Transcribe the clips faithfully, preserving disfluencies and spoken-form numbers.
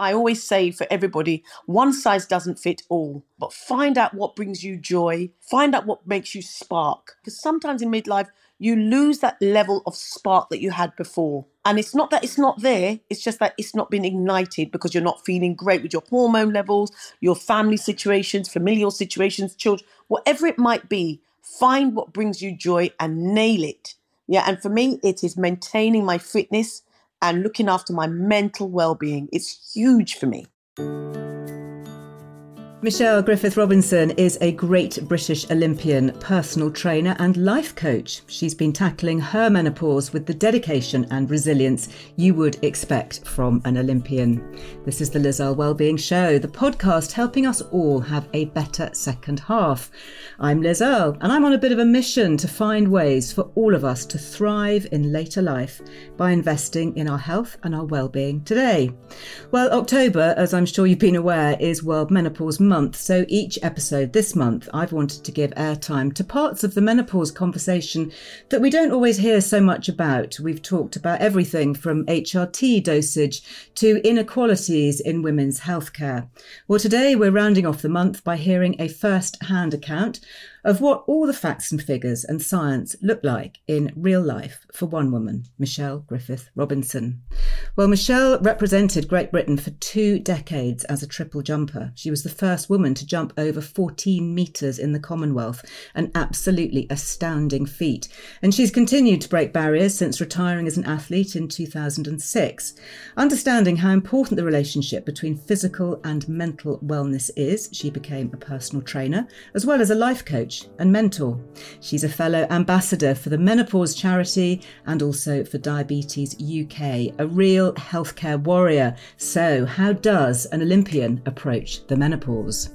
I always say for everybody, one size doesn't fit all, but find out what brings you joy. Find out what makes you spark. Because sometimes in midlife, you lose that level of spark that you had before. And it's not that it's not there, it's just that it's not been ignited because you're not feeling great with your hormone levels, your family situations, familial situations, children, whatever it might be. Find what brings you joy and nail it. Yeah, and for me, it is maintaining my fitness and looking after my mental well-being. It's huge for me. Michelle Griffith-Robinson is a great British Olympian, personal trainer and life coach. She's been tackling her menopause with the dedication and resilience you would expect from an Olympian. This is the Liz Earle Wellbeing Show, the podcast helping us all have a better second half. I'm Liz Earle, and I'm on a bit of a mission to find ways for all of us to thrive in later life by investing in our health and our well-being today. Well, October, as I'm sure you've been aware, is World Menopause Month. month, so each episode this month I've wanted to give airtime to parts of the menopause conversation that we don't always hear so much about. We've talked about everything from H R T dosage to inequalities in women's healthcare. Well, today we're rounding off the month by hearing a first-hand account of what all the facts and figures and science look like in real life for one woman, Michelle Griffith-Robinson. Well, Michelle represented Great Britain for two decades as a triple jumper. She was the first woman to jump over fourteen metres in the Commonwealth, an absolutely astounding feat. And she's continued to break barriers since retiring as an athlete in two thousand six. Understanding how important the relationship between physical and mental wellness is, she became a personal trainer, as well as a life coach and mentor. She's a fellow ambassador for the Menopause Charity and also for Diabetes U K, a real healthcare warrior. So how does an Olympian approach the menopause?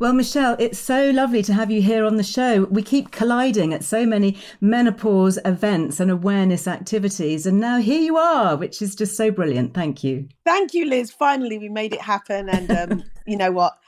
Well, Michelle, it's so lovely to have you here on the show. We keep colliding at so many menopause events and awareness activities. And now here you are, which is just so brilliant. Thank you. Thank you, Liz. Finally, we made it happen. And um, you know what?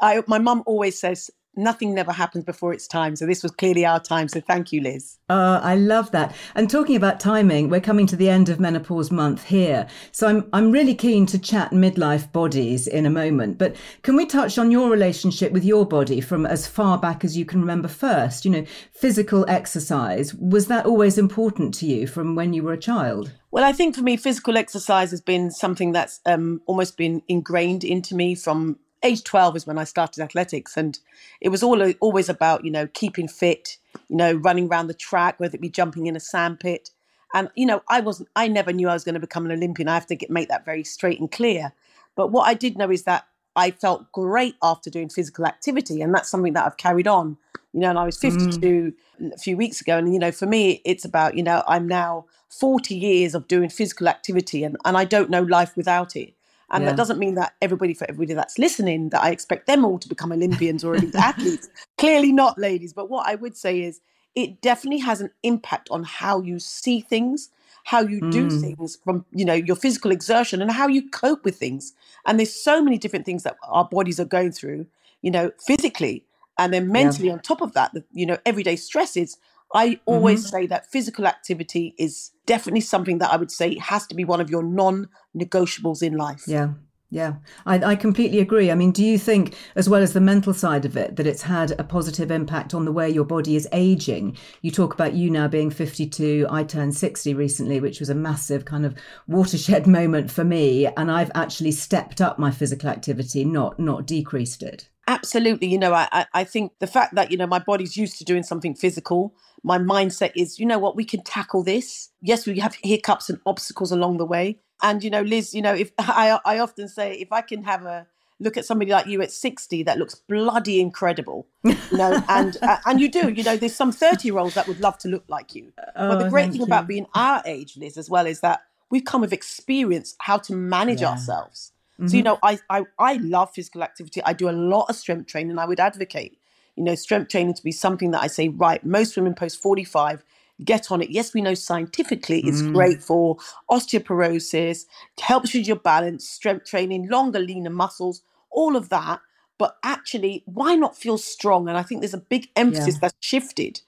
I, my mum always says, nothing never happens before its time. So this was clearly our time. So thank you, Liz. Uh, I love that. And talking about timing, we're coming to the end of Menopause Month here. So I'm I'm really keen to chat midlife bodies in a moment. But can we touch on your relationship with your body from as far back as you can remember first? You know, physical exercise. Was that always important to you from when you were a child? Well, I think for me, physical exercise has been something that's um, almost been ingrained into me from age twelve is when I started athletics, and it was all always about, you know, keeping fit, you know, running around the track, whether it be jumping in a sandpit. And, you know, I wasn't, I never knew I was going to become an Olympian. I have to get, make that very straight and clear. But what I did know is that I felt great after doing physical activity, and that's something that I've carried on, you know, and I was fifty-two mm. a few weeks ago. And, you know, for me, it's about, you know, I'm now forty years of doing physical activity, and, and I don't know life without it. And yeah. that doesn't mean that everybody, for everybody that's listening, that I expect them all to become Olympians or elite athletes. Clearly not, ladies. But what I would say is it definitely has an impact on how you see things, how you mm. do things from, you know, your physical exertion and how you cope with things. And there's so many different things that our bodies are going through, you know, physically. And then mentally, yeah. on top of that, the, you know, everyday stresses. I always mm-hmm. say that physical activity is definitely something that I would say has to be one of your non-negotiables in life. Yeah, yeah. I, I completely agree. I mean, do you think, as well as the mental side of it, that it's had a positive impact on the way your body is aging? You talk about you now being fifty-two. I turned sixty recently, which was a massive kind of watershed moment for me. And I've actually stepped up my physical activity, not not decreased it. Absolutely. You know, I, I think the fact that, you know, my body's used to doing something physical, my mindset is, you know what, we can tackle this. Yes, we have hiccups and obstacles along the way. And, you know, Liz, you know, if I, I often say, if I can have a look at somebody like you at sixty, that looks bloody incredible, you know, and uh, and you do, you know, there's some thirty year olds that would love to look like you. Oh, but the great thing you. about being our age, Liz, as well, is that we've come with experience how to manage yeah. ourselves. Mm-hmm. So, you know, I, I I love physical activity. I do a lot of strength training. I would advocate, you know, strength training to be something that I say, right, most women post forty-five, get on it. Yes, we know scientifically it's mm. great for osteoporosis, helps with your balance, strength training, longer, leaner muscles, all of that. But actually, why not feel strong? And I think there's a big emphasis yeah. that's shifted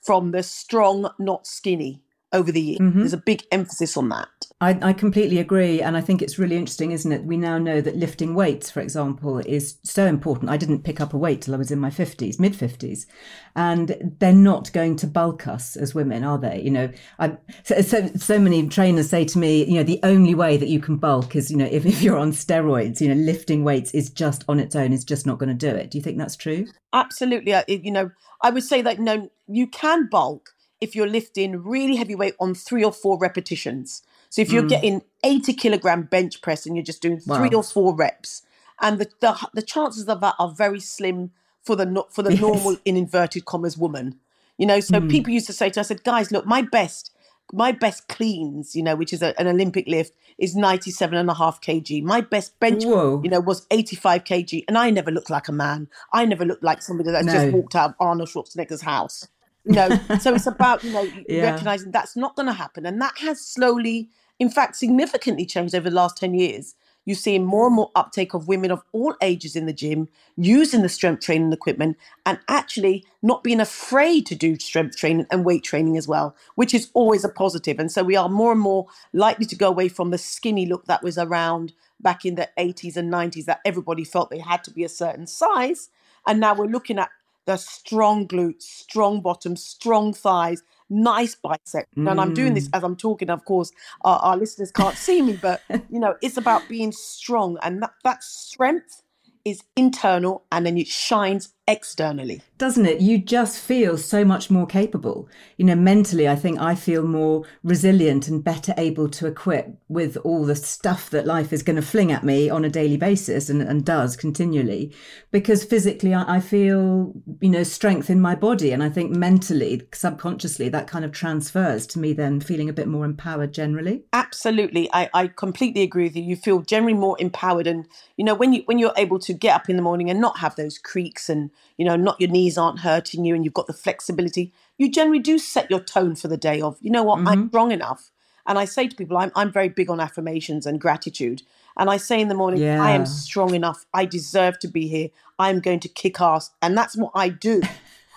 from the strong, not skinny. Over the years. Mm-hmm. There's a big emphasis on that. I, I completely agree. And I think it's really interesting, isn't it? We now know that lifting weights, for example, is so important. I didn't pick up a weight till I was in my fifties, mid fifties. And they're not going to bulk us as women, are they? You know, I, so, so, so many trainers say to me, you know, the only way that you can bulk is, you know, if, if you're on steroids, you know, lifting weights is just on its own, is just not going to do it. Do you think that's true? Absolutely. I, you know, I would say that, no, you can bulk if you're lifting really heavy weight on three or four repetitions. So if you're mm. getting eighty kilogram bench press and you're just doing three wow. or four reps, and the, the the chances of that are very slim for the for the yes. normal, in inverted commas, woman. You know, so mm. people used to say to us, I said, guys, look, my best my best cleans, you know, which is a, an Olympic lift, is ninety-seven and a half kilograms. My best bench, Whoa. you know, was eighty-five kilograms. And I never looked like a man. I never looked like somebody that no. just walked out of Arnold Schwarzenegger's house. No, so it's about, you know, yeah. recognizing that's not going to happen. And that has slowly, in fact, significantly changed over the last ten years. You're seeing more and more uptake of women of all ages in the gym, using the strength training equipment, and actually not being afraid to do strength training and weight training as well, which is always a positive. And so we are more and more likely to go away from the skinny look that was around back in the eighties and nineties, that everybody felt they had to be a certain size. And now we're looking at the strong glutes, strong bottoms, strong thighs, nice biceps. Mm. And I'm doing this as I'm talking. Of course, our, our listeners can't see me, but, you know, it's about being strong. And that, that strength is internal, and then it shines externally. Doesn't it? You just feel so much more capable. You know, mentally, I think I feel more resilient and better able to equip with all the stuff that life is going to fling at me on a daily basis, and, and does continually, because physically I, I feel, you know, strength in my body. And I think mentally, subconsciously, that kind of transfers to me then feeling a bit more empowered generally. Absolutely. I, I completely agree with you. You feel generally more empowered. And, you know, when, you, when you're able to get up in the morning and not have those creaks, and, you know, not your knees aren't hurting you, and you've got the flexibility, you generally do set your tone for the day of, you know what, mm-hmm. I'm strong enough. And I say to people, I'm, I'm very big on affirmations and gratitude. And I say in the morning, yeah. I am strong enough. I deserve to be here. I'm going to kick ass. And that's what I do.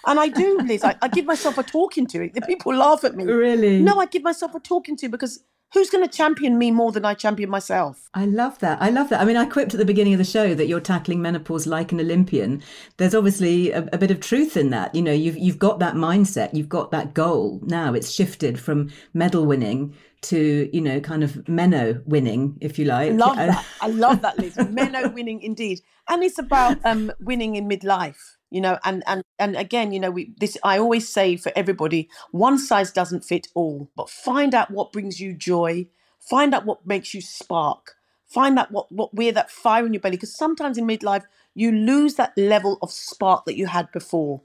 And I do, Liz. I, I give myself a talking to. The people laugh at me. Really? No, I give myself a talking to, because who's going to champion me more than I champion myself? I love that. I love that. I mean, I quipped at the beginning of the show that you're tackling menopause like an Olympian. There's obviously a, a bit of truth in that. You know, you've you've got that mindset. You've got that goal. Now it's shifted from medal winning to, you know, kind of Menno winning, if you like. I love that. I love that, Liz. Menno winning indeed. And it's about um, winning in midlife. You know, and, and, and again, you know, we this I always say for everybody, one size doesn't fit all, but find out what brings you joy, find out what makes you spark, find out what, what where that fire in your belly, because sometimes in midlife, you lose that level of spark that you had before.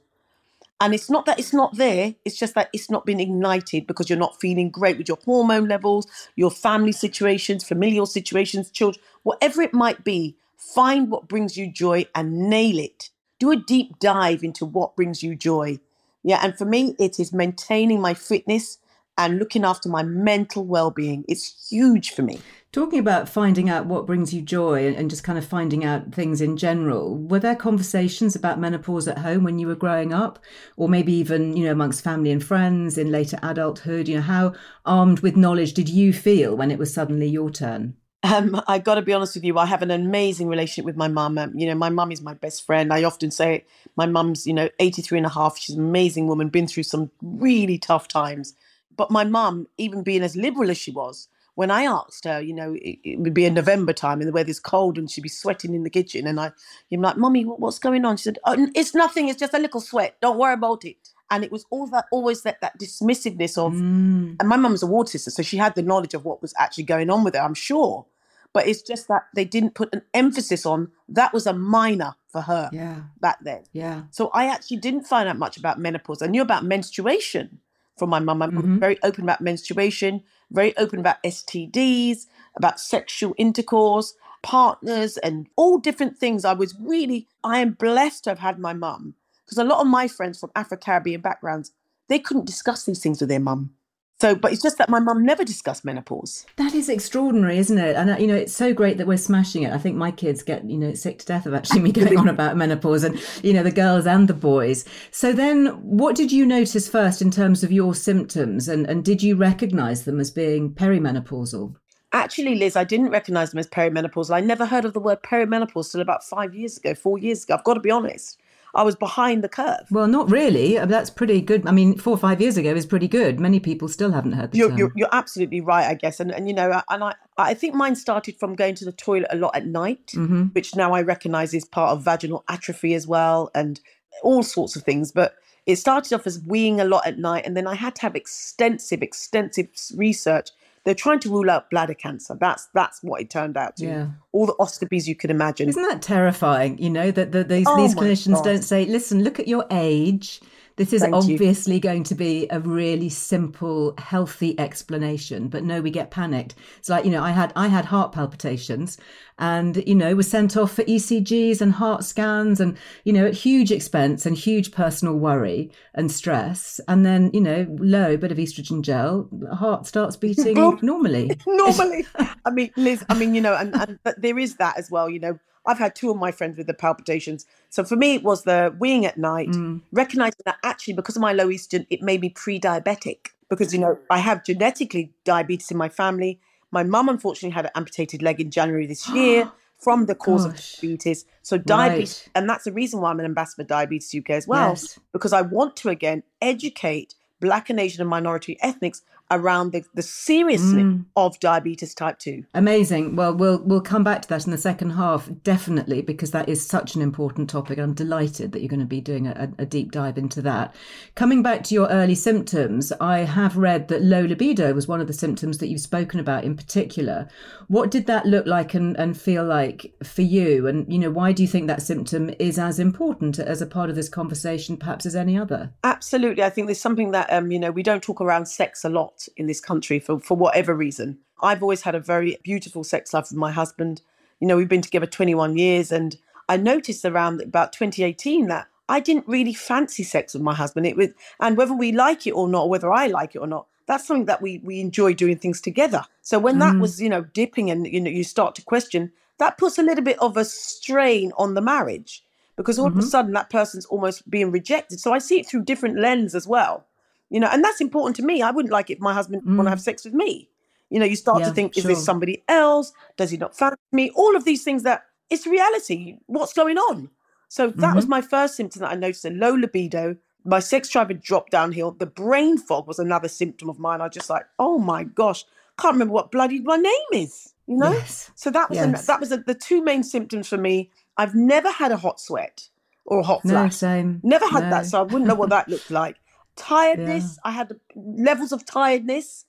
And it's not that it's not there, it's just that it's not been ignited because you're not feeling great with your hormone levels, your family situations, familial situations, children, whatever it might be, find what brings you joy and nail it. Do a deep dive into what brings you joy. Yeah. And for me, it is maintaining my fitness and looking after my mental well-being. It's huge for me. Talking about finding out what brings you joy and just kind of finding out things in general, were there conversations about menopause at home when you were growing up, or maybe even, you know, amongst family and friends in later adulthood? You know, how armed with knowledge did you feel when it was suddenly your turn? Um, I've got to be honest with you, I have an amazing relationship with my mum. Um, you know, my mum is my best friend. I often say my mum's, you know, eighty-three and a half. She's an amazing woman, been through some really tough times. But my mum, even being as liberal as she was, when I asked her, you know, it, it would be in November time and the weather's cold and she'd be sweating in the kitchen. And I, I'm like, Mummy, what, what's going on? She said, oh, it's nothing. It's just a little sweat. Don't worry about it. And it was all that, always that, that dismissiveness of, mm. and my mum's a ward sister, so she had the knowledge of what was actually going on with her, I'm sure. But it's just that they didn't put an emphasis on, that was a minor for her yeah. back then. Yeah. So I actually didn't find out much about menopause. I knew about menstruation from my mum. I'm mm-hmm. very open about menstruation, very open about S T Ds, about sexual intercourse, partners, and all different things. I was really, I am blessed to have had my mum, because a lot of my friends from Afro-Caribbean backgrounds, they couldn't discuss these things with their mum. So, but it's just that my mum never discussed menopause. That is extraordinary, isn't it? And, you know, it's so great that we're smashing it. I think my kids get, you know, sick to death of actually me going on about menopause, and, you know, the girls and the boys. So then what did you notice first in terms of your symptoms? And, and did you recognise them as being perimenopausal? Actually, Liz, I didn't recognise them as perimenopausal. I never heard of the word perimenopause till about five years ago, four years ago. I've got to be honest. I was behind the curve. Well, not really. That's pretty good. I mean, four or five years ago is pretty good. Many people still haven't heard the you're, term. You're, you're absolutely right, I guess. And, and you know, and I, I think mine started from going to the toilet a lot at night, mm-hmm. which now I recognise is part of vaginal atrophy as well and all sorts of things. But it started off as weeing a lot at night. And then I had to have extensive, extensive research. They're trying to rule out bladder cancer. That's that's what it turned out to. Yeah. All the oscopies you could imagine. Isn't that terrifying? You know, that, that these, oh these clinicians God. Don't say, listen, look at your age. This is Thank obviously you. Going to be a really simple, healthy explanation. But no, we get panicked. It's like, you know, I had I had heart palpitations and, you know, was sent off for E C Gs and heart scans and, you know, at huge expense and huge personal worry and stress. And then, you know, low bit of estrogen gel, heart starts beating normally. normally. I mean, Liz, I mean, you know, and, and but there is that as well, you know. I've had two of my friends with the palpitations. So for me, it was the weeing at night, mm. recognizing that actually because of my low estrogen, it made me pre-diabetic because, you know, I have genetically diabetes in my family. My mum, unfortunately, had an amputated leg in January this year from the cause Gosh. Of diabetes. So diabetes, right. and that's the reason why I'm an ambassador for Diabetes U K as well, yes. because I want to, again, educate Black and Asian and minority ethnics around the, the seriousness mm. of diabetes type two. Amazing. Well, we'll we'll come back to that in the second half, definitely, because that is such an important topic. I'm delighted that you're going to be doing a, a deep dive into that. Coming back to your early symptoms, I have read that low libido was one of the symptoms that you've spoken about in particular. What did that look like and, and feel like for you? And, you know, why do you think that symptom is as important as a part of this conversation, perhaps, as any other? Absolutely. I think there's something that, um, you know, we don't talk around sex a lot in this country for, for whatever reason. I've always had a very beautiful sex life with my husband. You know, we've been together twenty-one years, and I noticed around about twenty eighteen that I didn't really fancy sex with my husband. It was, and whether we like it or not, or whether I like it or not, that's something that we we enjoy doing things together. So when mm-hmm. that was, you know, dipping and, you know, you start to question, that puts a little bit of a strain on the marriage because all mm-hmm. of a sudden that person's almost being rejected. So I see it through different lens as well. You know, and that's important to me. I wouldn't like it if my husband mm. wanted to have sex with me. You know, you start yeah, to think, is sure. this somebody else? Does he not fancy me? All of these things that it's reality. What's going on? So that mm-hmm. was my first symptom that I noticed, a low libido. My sex drive had dropped downhill. The brain fog was another symptom of mine. I was just like, oh, my gosh, can't remember what bloody my name is, you know? Yes. So that was yes. a, that was a, the two main symptoms for me. I've never had a hot sweat or a hot flash. No, same. Never had no. that, so I wouldn't know what that looked like. Tiredness, yeah. I had levels of tiredness.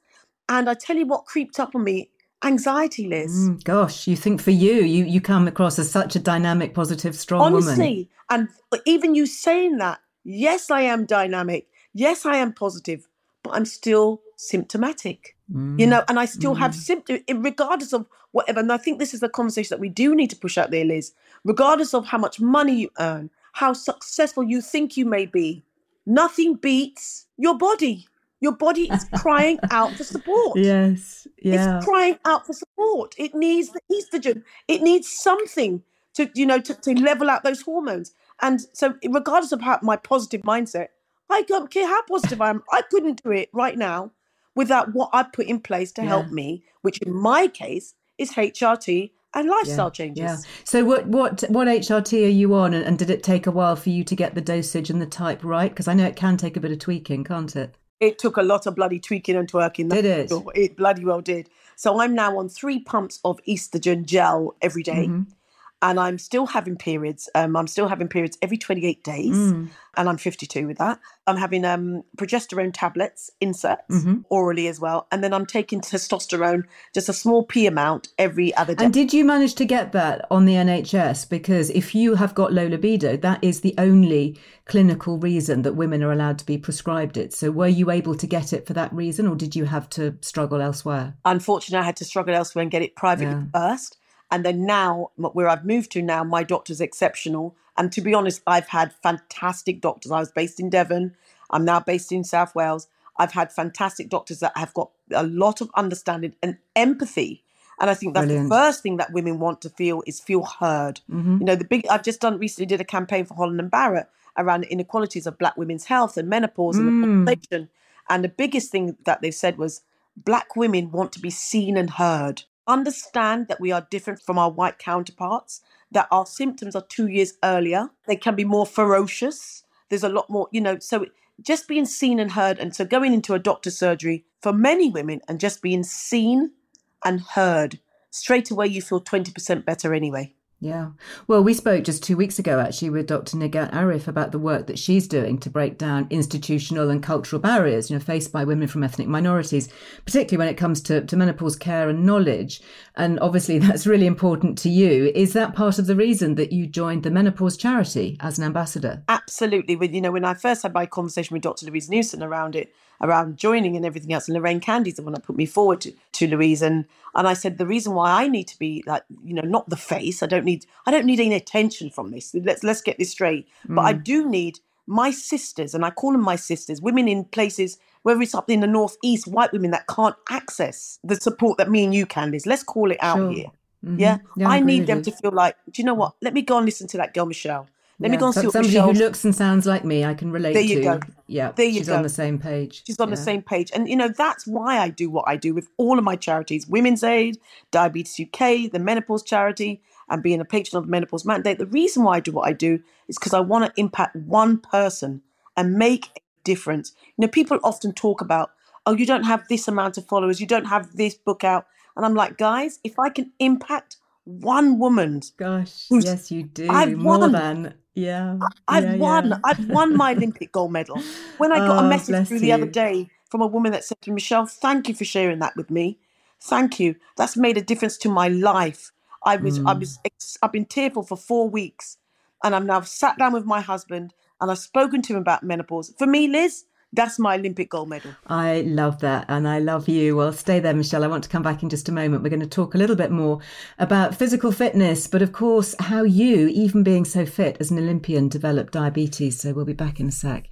And I tell you what creeped up on me, anxiety, Liz. Mm, gosh, you think for you, you, you come across as such a dynamic, positive, strong Honestly, woman. Honestly, and even you saying that, yes, I am dynamic. Yes, I am positive, but I'm still symptomatic, mm. you know, and I still mm. have symptoms regardless of whatever. And I think this is the conversation that we do need to push out there, Liz, regardless of how much money you earn, how successful you think you may be. Nothing beats your body, Your body is crying out for support. Yes. Yeah. It's crying out for support. It needs the estrogen. It needs something to, you know, to, to level out those hormones. And so regardless of how my positive mindset, I don't care how positive I am, I couldn't do it right now without what I put in place to yeah. help me, which in my case is H R T and lifestyle yeah, changes. Yeah. So what what what H R T are you on, and, and did it take a while for you to get the dosage and the type right? Because I know it can take a bit of tweaking, can't it? It took a lot of bloody tweaking and twerking. Did it? It bloody well did. So I'm now on three pumps of estrogen gel every day. Mm-hmm. And I'm still having periods. Um, I'm still having periods every twenty-eight days. Mm. And I'm fifty-two with that. I'm having um, progesterone tablets, inserts, mm-hmm. orally as well. And then I'm taking testosterone, just a small P amount every other day. And did you manage to get that on the N H S? Because if you have got low libido, that is the only clinical reason that women are allowed to be prescribed it. So were you able to get it for that reason, or did you have to struggle elsewhere? Unfortunately, I had to struggle elsewhere and get it privately yeah. first. And then now, where I've moved to now, my doctor's exceptional. And to be honest, I've had fantastic doctors. I was based in Devon. I'm now based in South Wales. I've had fantastic doctors that have got a lot of understanding and empathy. And I think that's Brilliant. The first thing that women want to feel is feel heard. Mm-hmm. You know, the big. I've just done recently did a campaign for Holland and Barrett around inequalities of Black women's health and menopause mm. and the population. And the biggest thing that they said was Black women want to be seen and heard. Understand that we are different from our white counterparts, that our symptoms are two years earlier. They can be more ferocious. There's a lot more, you know, so just being seen and heard. And so going into a doctor's surgery for many women and just being seen and heard, straight away you feel twenty percent better anyway. Yeah. Well, we spoke just two weeks ago, actually, with Doctor Nighat Arif about the work that she's doing to break down institutional and cultural barriers, you know, faced by women from ethnic minorities, particularly when it comes to, to menopause care and knowledge. And obviously, that's really important to you. Is that part of the reason that you joined the Menopause Charity as an ambassador? Absolutely. When, you know, when I first had my conversation with Doctor Louise Newson around it, around joining and everything else, and Lorraine Candy's the one that put me forward to, to Louise, and and I said the reason why I need to be like, you know, not the face. I don't need I don't need any attention from this. Let's let's get this straight. Mm. But I do need my sisters, and I call them my sisters, women in places, whether it's up in the northeast, white women that can't access the support that me and you can. Liz, let's call it out sure. here. Mm-hmm. Yeah, yeah, I need them to feel like, do you know what? Let me go and listen to that girl, Michelle. Let yeah, me go and see what somebody Michelle... who looks and sounds like me, I can relate to. There you to. Go. Yeah, there you she's go. on the same page. She's on yeah. the same page. And, you know, that's why I do what I do with all of my charities, Women's Aid, Diabetes U K, the Menopause Charity, and being a patron of the Menopause Mandate. The reason why I do what I do is because I want to impact one person and make a difference. You know, people often talk about, oh, you don't have this amount of followers, you don't have this book out. And I'm like, guys, if I can impact one woman. Gosh, yes, you do. I've More won. Than... Yeah, I've yeah, won. Yeah. I've won my Olympic gold medal. When I got oh, a message through the you. other day from a woman that said to me, Michelle, thank you for sharing that with me. Thank you. That's made a difference to my life. I was, mm. I was, I've been tearful for four weeks, and I'm now sat down with my husband, and I've spoken to him about menopause. For me, Liz, that's my Olympic gold medal. I love that. And I love you. Well, stay there, Michelle. I want to come back in just a moment. We're going to talk a little bit more about physical fitness, but of course, how you, even being so fit as an Olympian, developed diabetes. So we'll be back in a sec.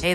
Hey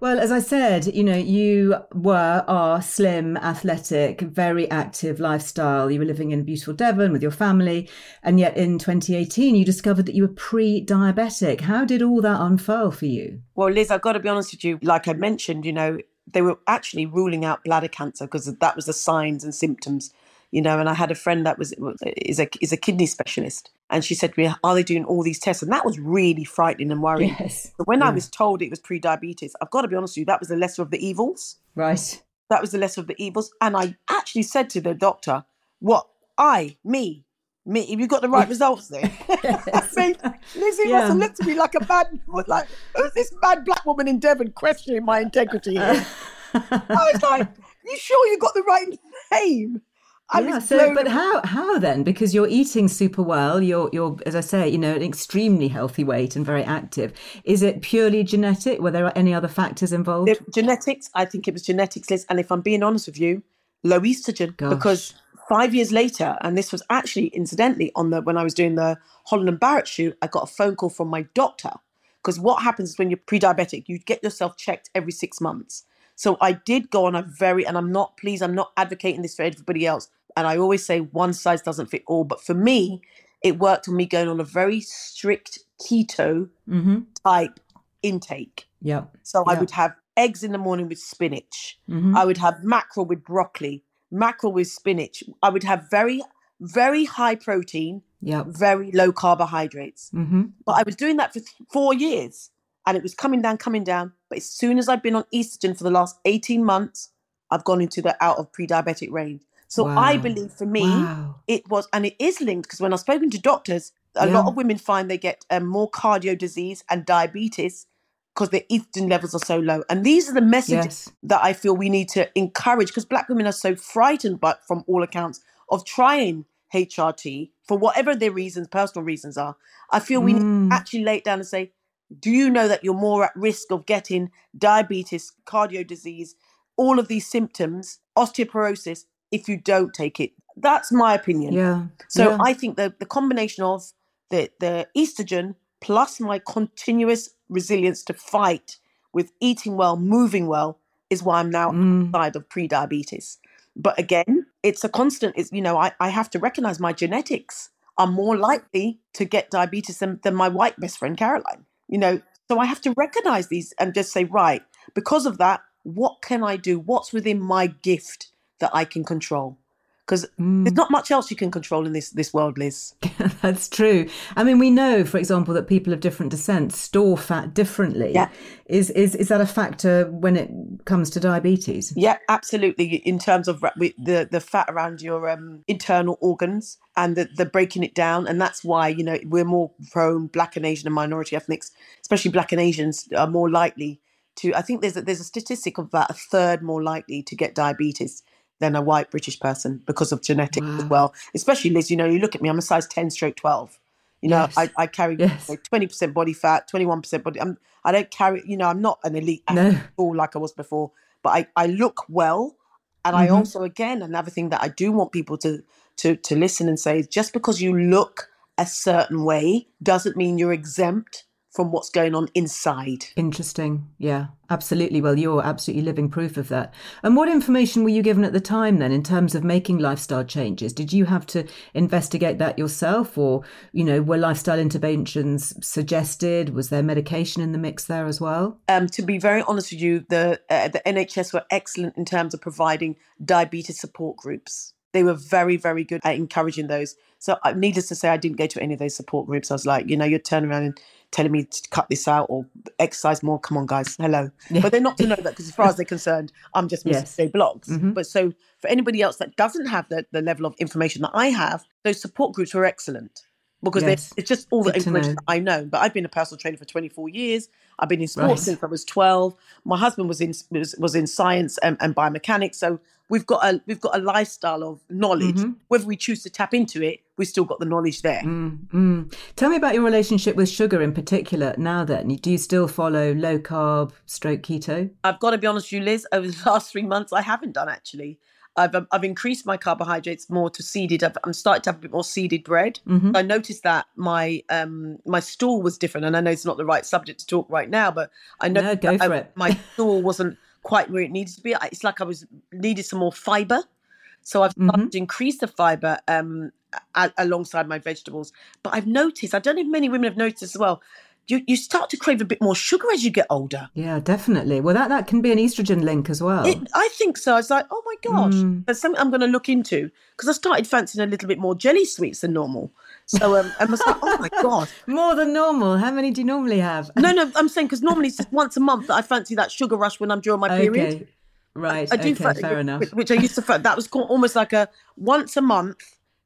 Well, as I said, you know, you were, are slim, athletic, very active lifestyle. You were living in beautiful Devon with your family. And yet in twenty eighteen, you discovered that you were pre-diabetic. How did all that unfold for you? Well, Liz, I've got to be honest with you. Like I mentioned, you know, they were actually ruling out bladder cancer because that was the signs and symptoms, you know. And I had a friend that was is a, is a kidney specialist. And she said to me, are they doing all these tests? And that was really frightening and worrying. Yes. But when yeah. I was told it was pre-diabetes, I've got to be honest with you, that was the lesser of the evils. Right. That was the lesser of the evils. And I actually said to the doctor, what, I, me, me, have you got the right results there? Yes. I mean, Lizzie yeah. must have looked at me like a bad, like, who's this mad black woman in Devon questioning my integrity here? I was like, you sure you got the right name? I yeah, was so, but how how then? Because you're eating super well, you're, you're as I say, you know, an extremely healthy weight and very active. Is it purely genetic? Were there any other factors involved? The genetics, I think it was genetics, Liz. And if I'm being honest with you, low estrogen. Gosh. Because five years later, and this was actually incidentally on the when I was doing the Holland and Barrett shoot, I got a phone call from my doctor. Because what happens is when you're pre-diabetic, you get yourself checked every six months. So I did go on a very, and I'm not, please, I'm not advocating this for everybody else. And I always say one size doesn't fit all. But for me, it worked on me going on a very strict keto mm-hmm. type intake. Yeah. So yeah. I would have eggs in the morning with spinach. Mm-hmm. I would have mackerel with broccoli, mackerel with spinach. I would have very, very high protein, yeah, very low carbohydrates. Mm-hmm. But I was doing that for th- four years and it was coming down, coming down. But as soon as I've been on estrogen for the last eighteen months, I've gone into the out of pre-diabetic range. So wow. I believe for me, wow. it was, and it is linked, because when I've spoken to doctors, a yeah. lot of women find they get um, more cardio disease and diabetes because their estrogen levels are so low. And these are the messages yes. that I feel we need to encourage, because Black women are so frightened, but from all accounts, of trying H R T for whatever their reasons, personal reasons are. I feel we mm. need to actually lay it down and say, do you know that you're more at risk of getting diabetes, cardio disease, all of these symptoms, osteoporosis, if you don't take it? That's my opinion. Yeah. So yeah. I think that the combination of the, the estrogen plus my continuous resilience to fight with eating well, moving well, is why I'm now mm. outside of pre-diabetes. But again, it's a constant. It's, you know, I, I have to recognize my genetics are more likely to get diabetes than, than my white best friend, Caroline. You know, so I have to recognize these and just say, right, because of that, what can I do? What's within my gift that I can control? Because mm. there's not much else you can control in this this world, Liz. That's true. I mean, we know, for example, that people of different descent store fat differently. Yeah. Is, is is that a factor when it comes to diabetes? Yeah, absolutely. In terms of the, the fat around your um, internal organs and the, the breaking it down. And that's why, you know, we're more prone, Black and Asian and minority ethnics, especially Black and Asians, are more likely to, I think there's a, there's a statistic of about a third more likely to get diabetes than a white British person because of genetics wow. as well. Especially, Liz, you know, you look at me, I'm a size ten stroke twelve. You know, yes. I, I carry yes. you know, twenty percent body fat, twenty-one percent body. I'm, I don't carry, you know, I'm not an elite no. athlete at all like I was before, but I, I look well. And mm-hmm. I also, again, another thing that I do want people to, to, to listen and say is just because you look a certain way doesn't mean you're exempt from what's going on inside. Interesting. Yeah, absolutely. Well, you're absolutely living proof of that. And what information were you given at the time then in terms of making lifestyle changes? Did you have to investigate that yourself, or, you know, were lifestyle interventions suggested? Was there medication in the mix there as well? Um, to be very honest with you, the uh, the N H S were excellent in terms of providing diabetes support groups. They were very, very good at encouraging those. So uh, needless to say, I didn't go to any of those support groups. I was like, you know, you're turning around and telling me to cut this out or exercise more. Come on, guys. Hello. Yeah. But they're not to know that, because as far as they're concerned, I'm just missing yes. their blogs. Mm-hmm. But so for anybody else that doesn't have the, the level of information that I have, those support groups were excellent, because yes. it's just all the good information that I know. But I've been a personal trainer for twenty-four years. I've been in sports right. since I was twelve. My husband was in was, was in science and, and biomechanics. So we've got a we've got a lifestyle of knowledge. Mm-hmm. Whether we choose to tap into it, we've still got the knowledge there. Mm-hmm. Tell me about your relationship with sugar in particular now then. Do you still follow low carb stroke keto? I've got to be honest with you, Liz, over the last three months, I haven't done actually. I've um, I've increased my carbohydrates more to seeded. I've, I'm starting to have a bit more seeded bread. Mm-hmm. I noticed that my um my stool was different, and I know it's not the right subject to talk right now, but I know no, go for I, it. my stool wasn't quite where it needed to be. It's like I was needed some more fibre, so I've started mm-hmm. to increase the fibre um a- alongside my vegetables. But I've noticed, I don't know if many women have noticed as well, You you start to crave a bit more sugar as you get older. Yeah, definitely. Well, that, that can be an estrogen link as well. It, I think so. I was like, oh my gosh, mm. that's something I'm going to look into, because I started fancying a little bit more jelly sweets than normal. So um, I was like, oh my God. More than normal. How many do you normally have? No, no, I'm saying because normally it's just once a month that I fancy that sugar rush when I'm during my okay. period. Right, I, I do okay, fancy, fair enough. Which, which I used to, that was almost like a once a month,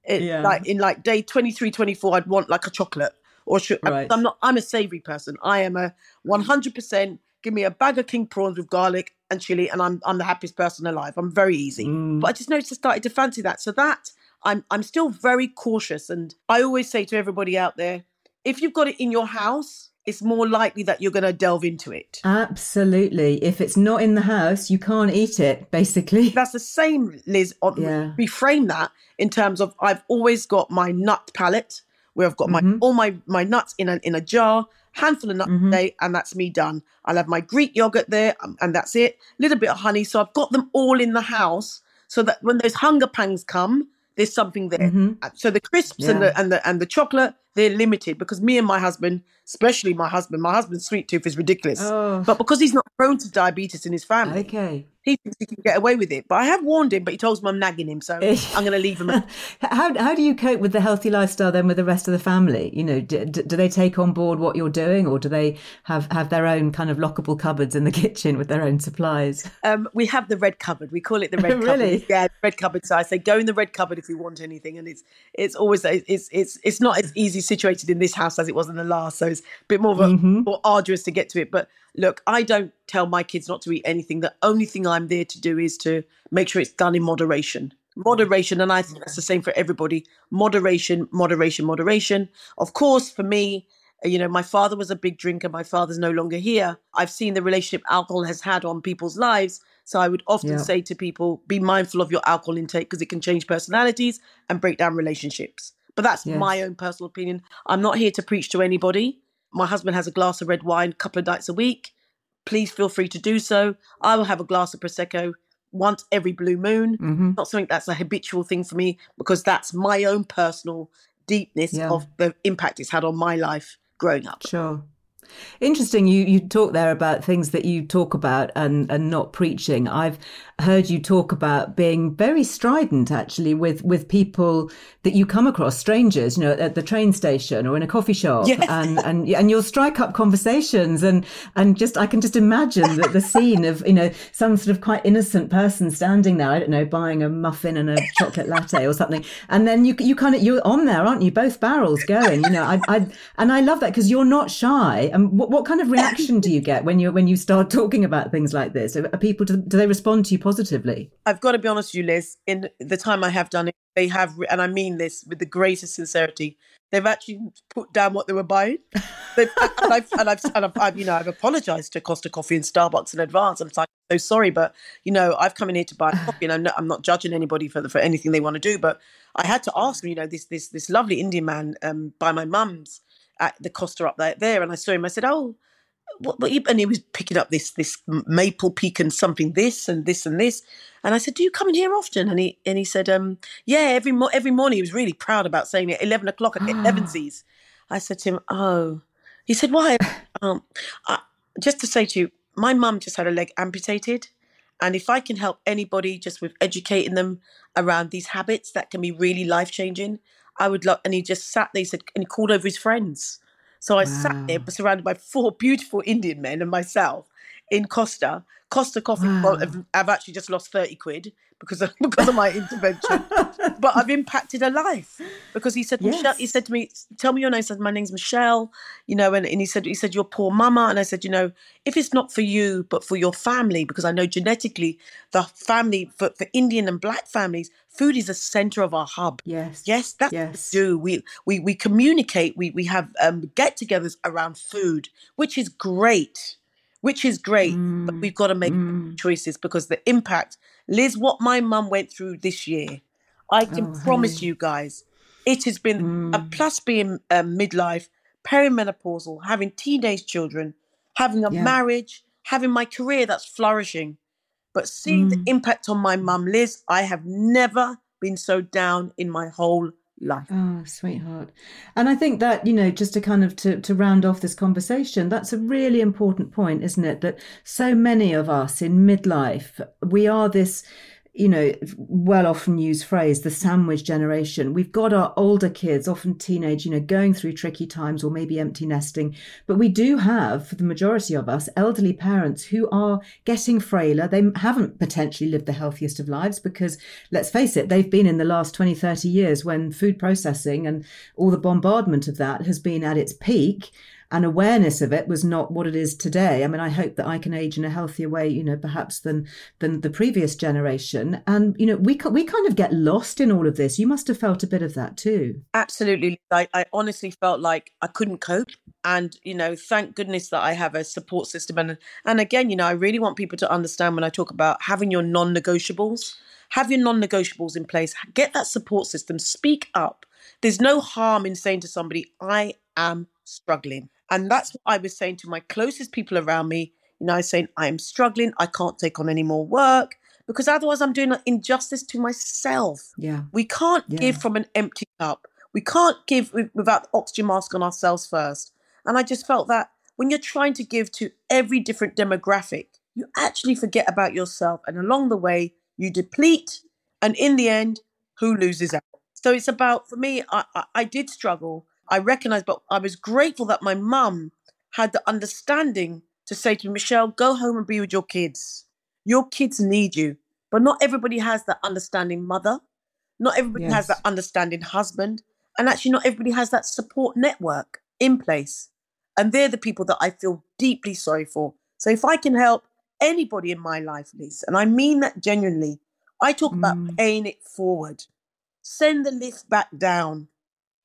it, yeah. like in like day twenty-three, twenty-four, I'd want like a chocolate. Or should, right. I'm not. I'm a savoury person. I am a one hundred percent. Give me a bag of king prawns with garlic and chilli, and I'm I'm the happiest person alive. I'm very easy. Mm. But I just noticed I started to fancy that. So that I'm I'm still very cautious. And I always say to everybody out there, if you've got it in your house, it's more likely that you're going to delve into it. Absolutely. If it's not in the house, you can't eat it, basically. That's the same, Liz. Yeah. Reframe that in terms of I've always got my nut palate, where I've got my mm-hmm. all my, my nuts in a in a jar, handful of nuts mm-hmm. a day, and that's me done. I'll have my Greek yogurt there, um, and that's it. A little bit of honey. So I've got them all in the house, so that when those hunger pangs come, there's something there. Mm-hmm. So the crisps yeah. and the and the and the chocolate, they're limited, because me and my husband, especially my husband, my husband's sweet tooth is ridiculous. Oh. But because he's not prone to diabetes in his family, okay. he thinks he can get away with it. But I have warned him, but he tells me I'm nagging him, so I'm going to leave him. How how do you cope with the healthy lifestyle then with the rest of the family? You know, do, do they take on board what you're doing, or do they have, have their own kind of lockable cupboards in the kitchen with their own supplies? Um, we have the red cupboard. We call it the red really? cupboard. Yeah, red cupboard. So I say go in the red cupboard if you want anything, and it's it's always it's it's it's not as easy situated in this house as it was in the last, so it's a bit more of a, mm-hmm. more arduous to get to it. But look, I don't tell my kids not to eat anything. The only thing I'm there to do is to make sure it's done in moderation. Moderation, and I think that's the same for everybody. Moderation, moderation, moderation. Of course, for me, you know, my father was a big drinker. My father's no longer here. I've seen the relationship alcohol has had on people's lives. So I would often yeah. say to people, be mindful of your alcohol intake, because it can change personalities and break down relationships. But that's yes. my own personal opinion. I'm not here to preach to anybody. My husband has a glass of red wine a couple of nights a week. Please feel free to do so. I will have a glass of Prosecco once every blue moon. Mm-hmm. Not something that's a habitual thing for me, because that's my own personal deepness yeah. of the impact it's had on my life growing up. Sure. Interesting. You you talk there about things that you talk about and, and not preaching. I've heard you talk about being very strident, actually, with, with people that you come across, strangers, you know, at the train station or in a coffee shop. Yes. And, and and you'll strike up conversations. And, and just I can just imagine that the scene of, you know, some sort of quite innocent person standing there, I don't know, buying a muffin and a chocolate latte or something. And then you you kind of, you're on there, aren't you? Both barrels going, you know. I, I And I love that, because you're not shy. And what, what kind of reaction do you get when you when you start talking about things like this? Are people, do, do they respond to you positively? I've got to be honest with you, Liz. In the time I have done it, they have, and I mean this with the greatest sincerity, they've actually put down what they were buying. They've, and I've, and I've, and I've, I've, you know, I've apologised to Costa Coffee and Starbucks in advance. I'm like, so sorry, but you know, I've come in here to buy coffee, and I'm not, I'm not judging anybody for the, for anything they want to do. But I had to ask, you know, this this this lovely Indian man um, by my mum's. at the Costa up there, and I saw him. I said, "Oh, what?" And he was picking up this this maple pecan something, this and this and this. And I said, "Do you come in here often?" And he and he said, "Um, yeah, every mo- every morning." He was really proud about saying it. Eleven o'clock at Levensies. I said to him, "Oh," he said, "Why?" um, I, just to say to you, my mum just had a leg amputated. And if I can help anybody just with educating them around these habits that can be really life-changing, I would love, and he just sat there, he said, and he called over his friends. So I wow. sat there surrounded by four beautiful Indian men and myself in Costa. Costa Coffee, wow. well, I've, I've actually just lost thirty quid because of, because of my intervention. But I've impacted her life because he said, yes. Michelle, he said to me, "Tell me your name." I said, "My name's Michelle," you know, and, and he said, he said, "Your poor mama." And I said, "You know, if it's not for you, but for your family, because I know genetically the family for, for Indian and Black families, food is the center of our hub." Yes. Yes. That's yes. what we do. We, we, we communicate, we, we have um, get togethers around food, which is great, which is great, mm. but we've got to make mm. choices because the impact, Liz, what my mum went through this year, I can oh, promise hey. you guys, it has been, mm. plus being um, midlife, perimenopausal, having teenage children, having a yeah. marriage, having my career that's flourishing. But seeing mm. the impact on my mum, Liz, I have never been so down in my whole life. Oh, sweetheart. And I think that, you know, just to kind of to, to round off this conversation, that's a really important point, isn't it? That so many of us in midlife, we are this, you know, well often used phrase, the sandwich generation. We've got our older kids, often teenage, you know, going through tricky times or maybe empty nesting. But we do have, for the majority of us, elderly parents who are getting frailer. They haven't potentially lived the healthiest of lives because, let's face it, they've been in the last twenty, thirty years when food processing and all the bombardment of that has been at its peak. And awareness of it was not what it is today. I mean, I hope that I can age in a healthier way, you know, perhaps than than the previous generation. And, you know, we we kind of get lost in all of this. You must have felt a bit of that too. Absolutely. I, I honestly felt like I couldn't cope. And, you know, thank goodness that I have a support system. And, and again, you know, I really want people to understand when I talk about having your non-negotiables, have your non-negotiables in place, get that support system, speak up. There's no harm in saying to somebody, "I am struggling." And that's what I was saying to my closest people around me. You know, I was saying, "I am struggling. I can't take on any more work because otherwise I'm doing an injustice to myself." Yeah. We can't yeah. give from an empty cup. We can't give without the oxygen mask on ourselves first. And I just felt that when you're trying to give to every different demographic, you actually forget about yourself. And along the way, you deplete. And in the end, who loses out? So it's about, for me, I, I, I did struggle. I recognised, but I was grateful that my mum had the understanding to say to me, "Michelle, go home and be with your kids. Your kids need you." But not everybody has that understanding mother. Not everybody yes. has that understanding husband. And actually not everybody has that support network in place. And they're the people that I feel deeply sorry for. So if I can help anybody in my life, Liz, and I mean that genuinely, I talk mm. about paying it forward. Send the lift back down.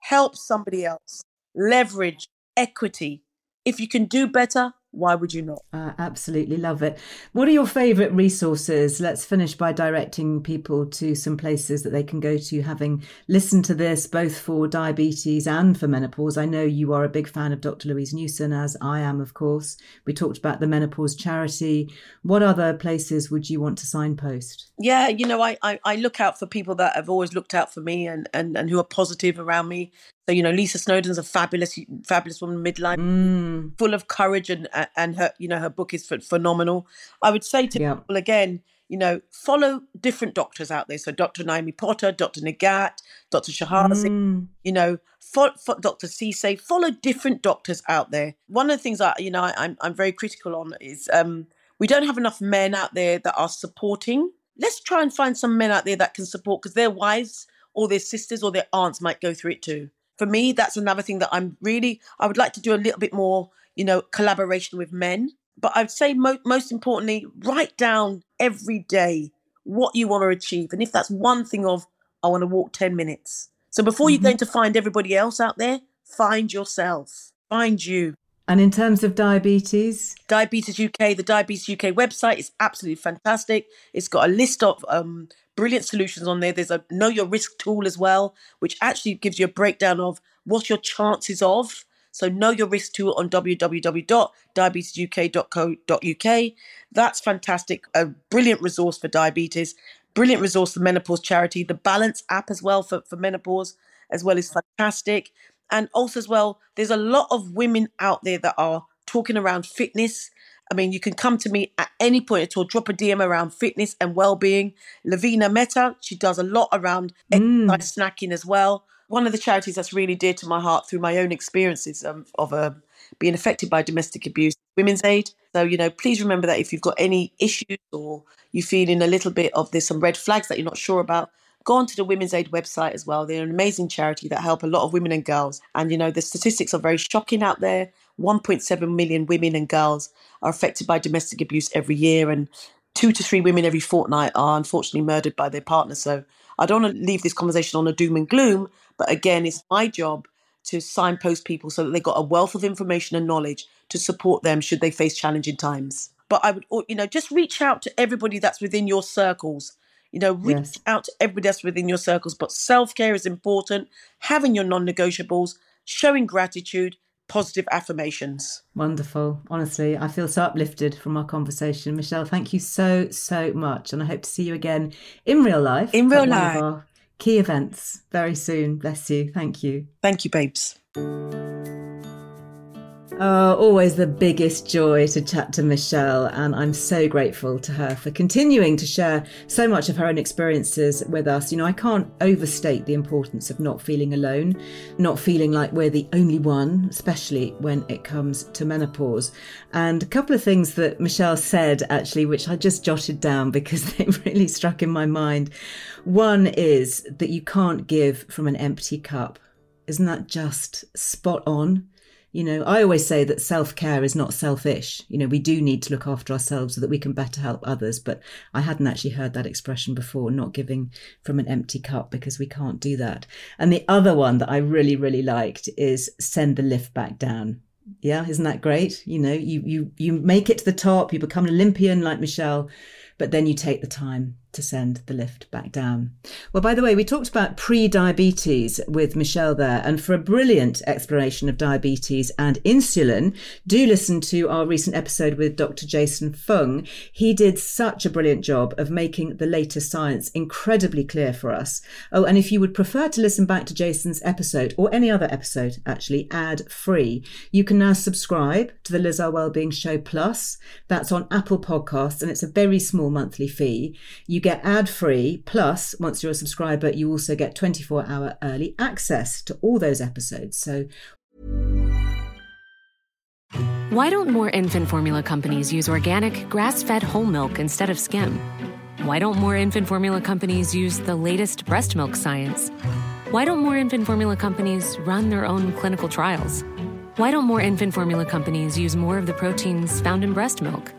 Help somebody else, leverage, equity. If you can do better, why would you not? I absolutely love it. What are your favourite resources? Let's finish by directing people to some places that they can go to, having listened to this, both for diabetes and for menopause. I know you are a big fan of Doctor Louise Newson, as I am, of course. We talked about the Menopause Charity. What other places would you want to signpost? Yeah, you know, I, I, I look out for people that have always looked out for me and, and, and who are positive around me. So, you know, Lisa Snowden's a fabulous, fabulous woman, midlife, mm. full of courage, and and her, you know, her book is phenomenal. I would say to yeah. people again, you know, follow different doctors out there. So Doctor Naomi Potter, Doctor Nighat, Doctor Shahazi, mm. you know, fo- fo- Doctor Cissé, follow different doctors out there. One of the things I, you know, I, I'm I'm very critical on is um, we don't have enough men out there that are supporting. Let's try and find some men out there that can support, because their wives or their sisters or their aunts might go through it too. For me, that's another thing that I'm really, I would like to do a little bit more, you know, collaboration with men. But I'd say mo- most importantly, write down every day what you want to achieve. And if that's one thing of, I want to walk ten minutes. So before mm-hmm. you're going to find everybody else out there, find yourself, find you. And in terms of diabetes? Diabetes U K, the Diabetes U K website is absolutely fantastic. It's got a list of um, brilliant solutions on there. There's a Know Your Risk tool as well, which actually gives you a breakdown of what your chances of. So know your risk tool on w w w dot diabetes u k dot co dot u k. That's fantastic. A brilliant resource for diabetes. Brilliant resource for Menopause Charity. The Balance app as well for, for menopause as well is fantastic. And also as well, there's a lot of women out there that are talking around fitness. I mean, you can come to me at any point at all, drop a D M around fitness and well-being. Lavina Mehta, she does a lot around mm. exercise, snacking as well. One of the charities that's really dear to my heart through my own experiences um, of uh, being affected by domestic abuse, Women's Aid. So, you know, please remember that if you've got any issues or you feel in a little bit of there's some red flags that you're not sure about, go onto the Women's Aid website as well. They're an amazing charity that help a lot of women and girls. And, you know, the statistics are very shocking out there. one point seven million women and girls are affected by domestic abuse every year. And two to three women every fortnight are unfortunately murdered by their partner. So I don't want to leave this conversation on a doom and gloom. But again, it's my job to signpost people so that they've got a wealth of information and knowledge to support them should they face challenging times. But I would, you know, just reach out to everybody that's within your circles. You know, reach yes. out to everybody that's within your circles. But self-care is important, having your non-negotiables, showing gratitude, positive affirmations. Wonderful. Honestly, I feel so uplifted from our conversation. Michelle, thank you so, so much. And I hope to see you again in real life. In real life. One of our key events very soon. Bless you. Thank you. Thank you, babes. Oh, always the biggest joy to chat to Michelle, and I'm so grateful to her for continuing to share so much of her own experiences with us. You know, I can't overstate the importance of not feeling alone, not feeling like we're the only one, especially when it comes to menopause. And a couple of things that Michelle said, actually, which I just jotted down because they really struck in my mind. One is that you can't give from an empty cup. Isn't that just spot on? You know, I always say that self-care is not selfish. You know, we do need to look after ourselves so that we can better help others. But I hadn't actually heard that expression before, not giving from an empty cup, because we can't do that. And the other one that I really, really liked is send the lift back down. Yeah, isn't that great? You know, you you you make it to the top, you become an Olympian like Michelle, but then you take the time to send the lift back down. Well, by the way, we talked about pre-diabetes with Michelle there, and for a brilliant exploration of diabetes and insulin, do listen to our recent episode with Doctor Jason Fung. He did such a brilliant job of making the latest science incredibly clear for us. Oh, and if you would prefer to listen back to Jason's episode or any other episode, actually, ad-free, you can now subscribe to the Liz Earle Wellbeing Show Plus. That's on Apple Podcasts, and it's a very small monthly fee. You You get ad-free, plus once you're a subscriber, you also get twenty-four hour early access to all those episodes. So why don't more infant formula companies use organic grass-fed whole milk instead of skim? Why don't more infant formula companies use the latest breast milk science? Why don't more infant formula companies run their own clinical trials? Why don't more infant formula companies use more of the proteins found in breast milk?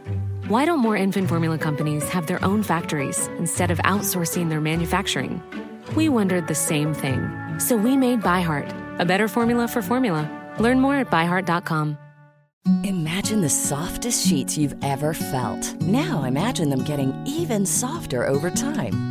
Why don't more infant formula companies have their own factories instead of outsourcing their manufacturing? We wondered the same thing. So we made ByHeart, a better formula for formula. Learn more at by heart dot com. Imagine the softest sheets you've ever felt. Now imagine them getting even softer over time.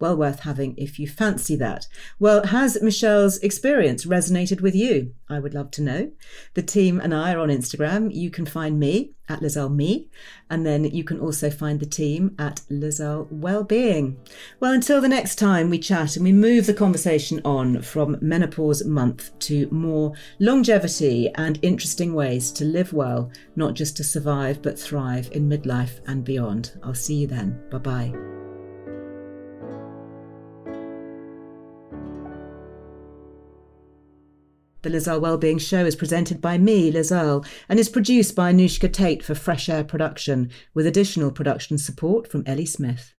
Well worth having if you fancy that. Well, has Michelle's experience resonated with you? I would love to know. The team and I are on Instagram. You can find me at Liz Earle Me, and then you can also find the team at Liz Earle Wellbeing. Well, until the next time we chat and we move the conversation on from menopause month to more longevity and interesting ways to live well, not just to survive but thrive in midlife and beyond. I'll see you then. Bye-bye. The Liz Earle Wellbeing Show is presented by me, Liz Earle, and is produced by Anushka Tate for Fresh Air Production, with additional production support from Ellie Smith.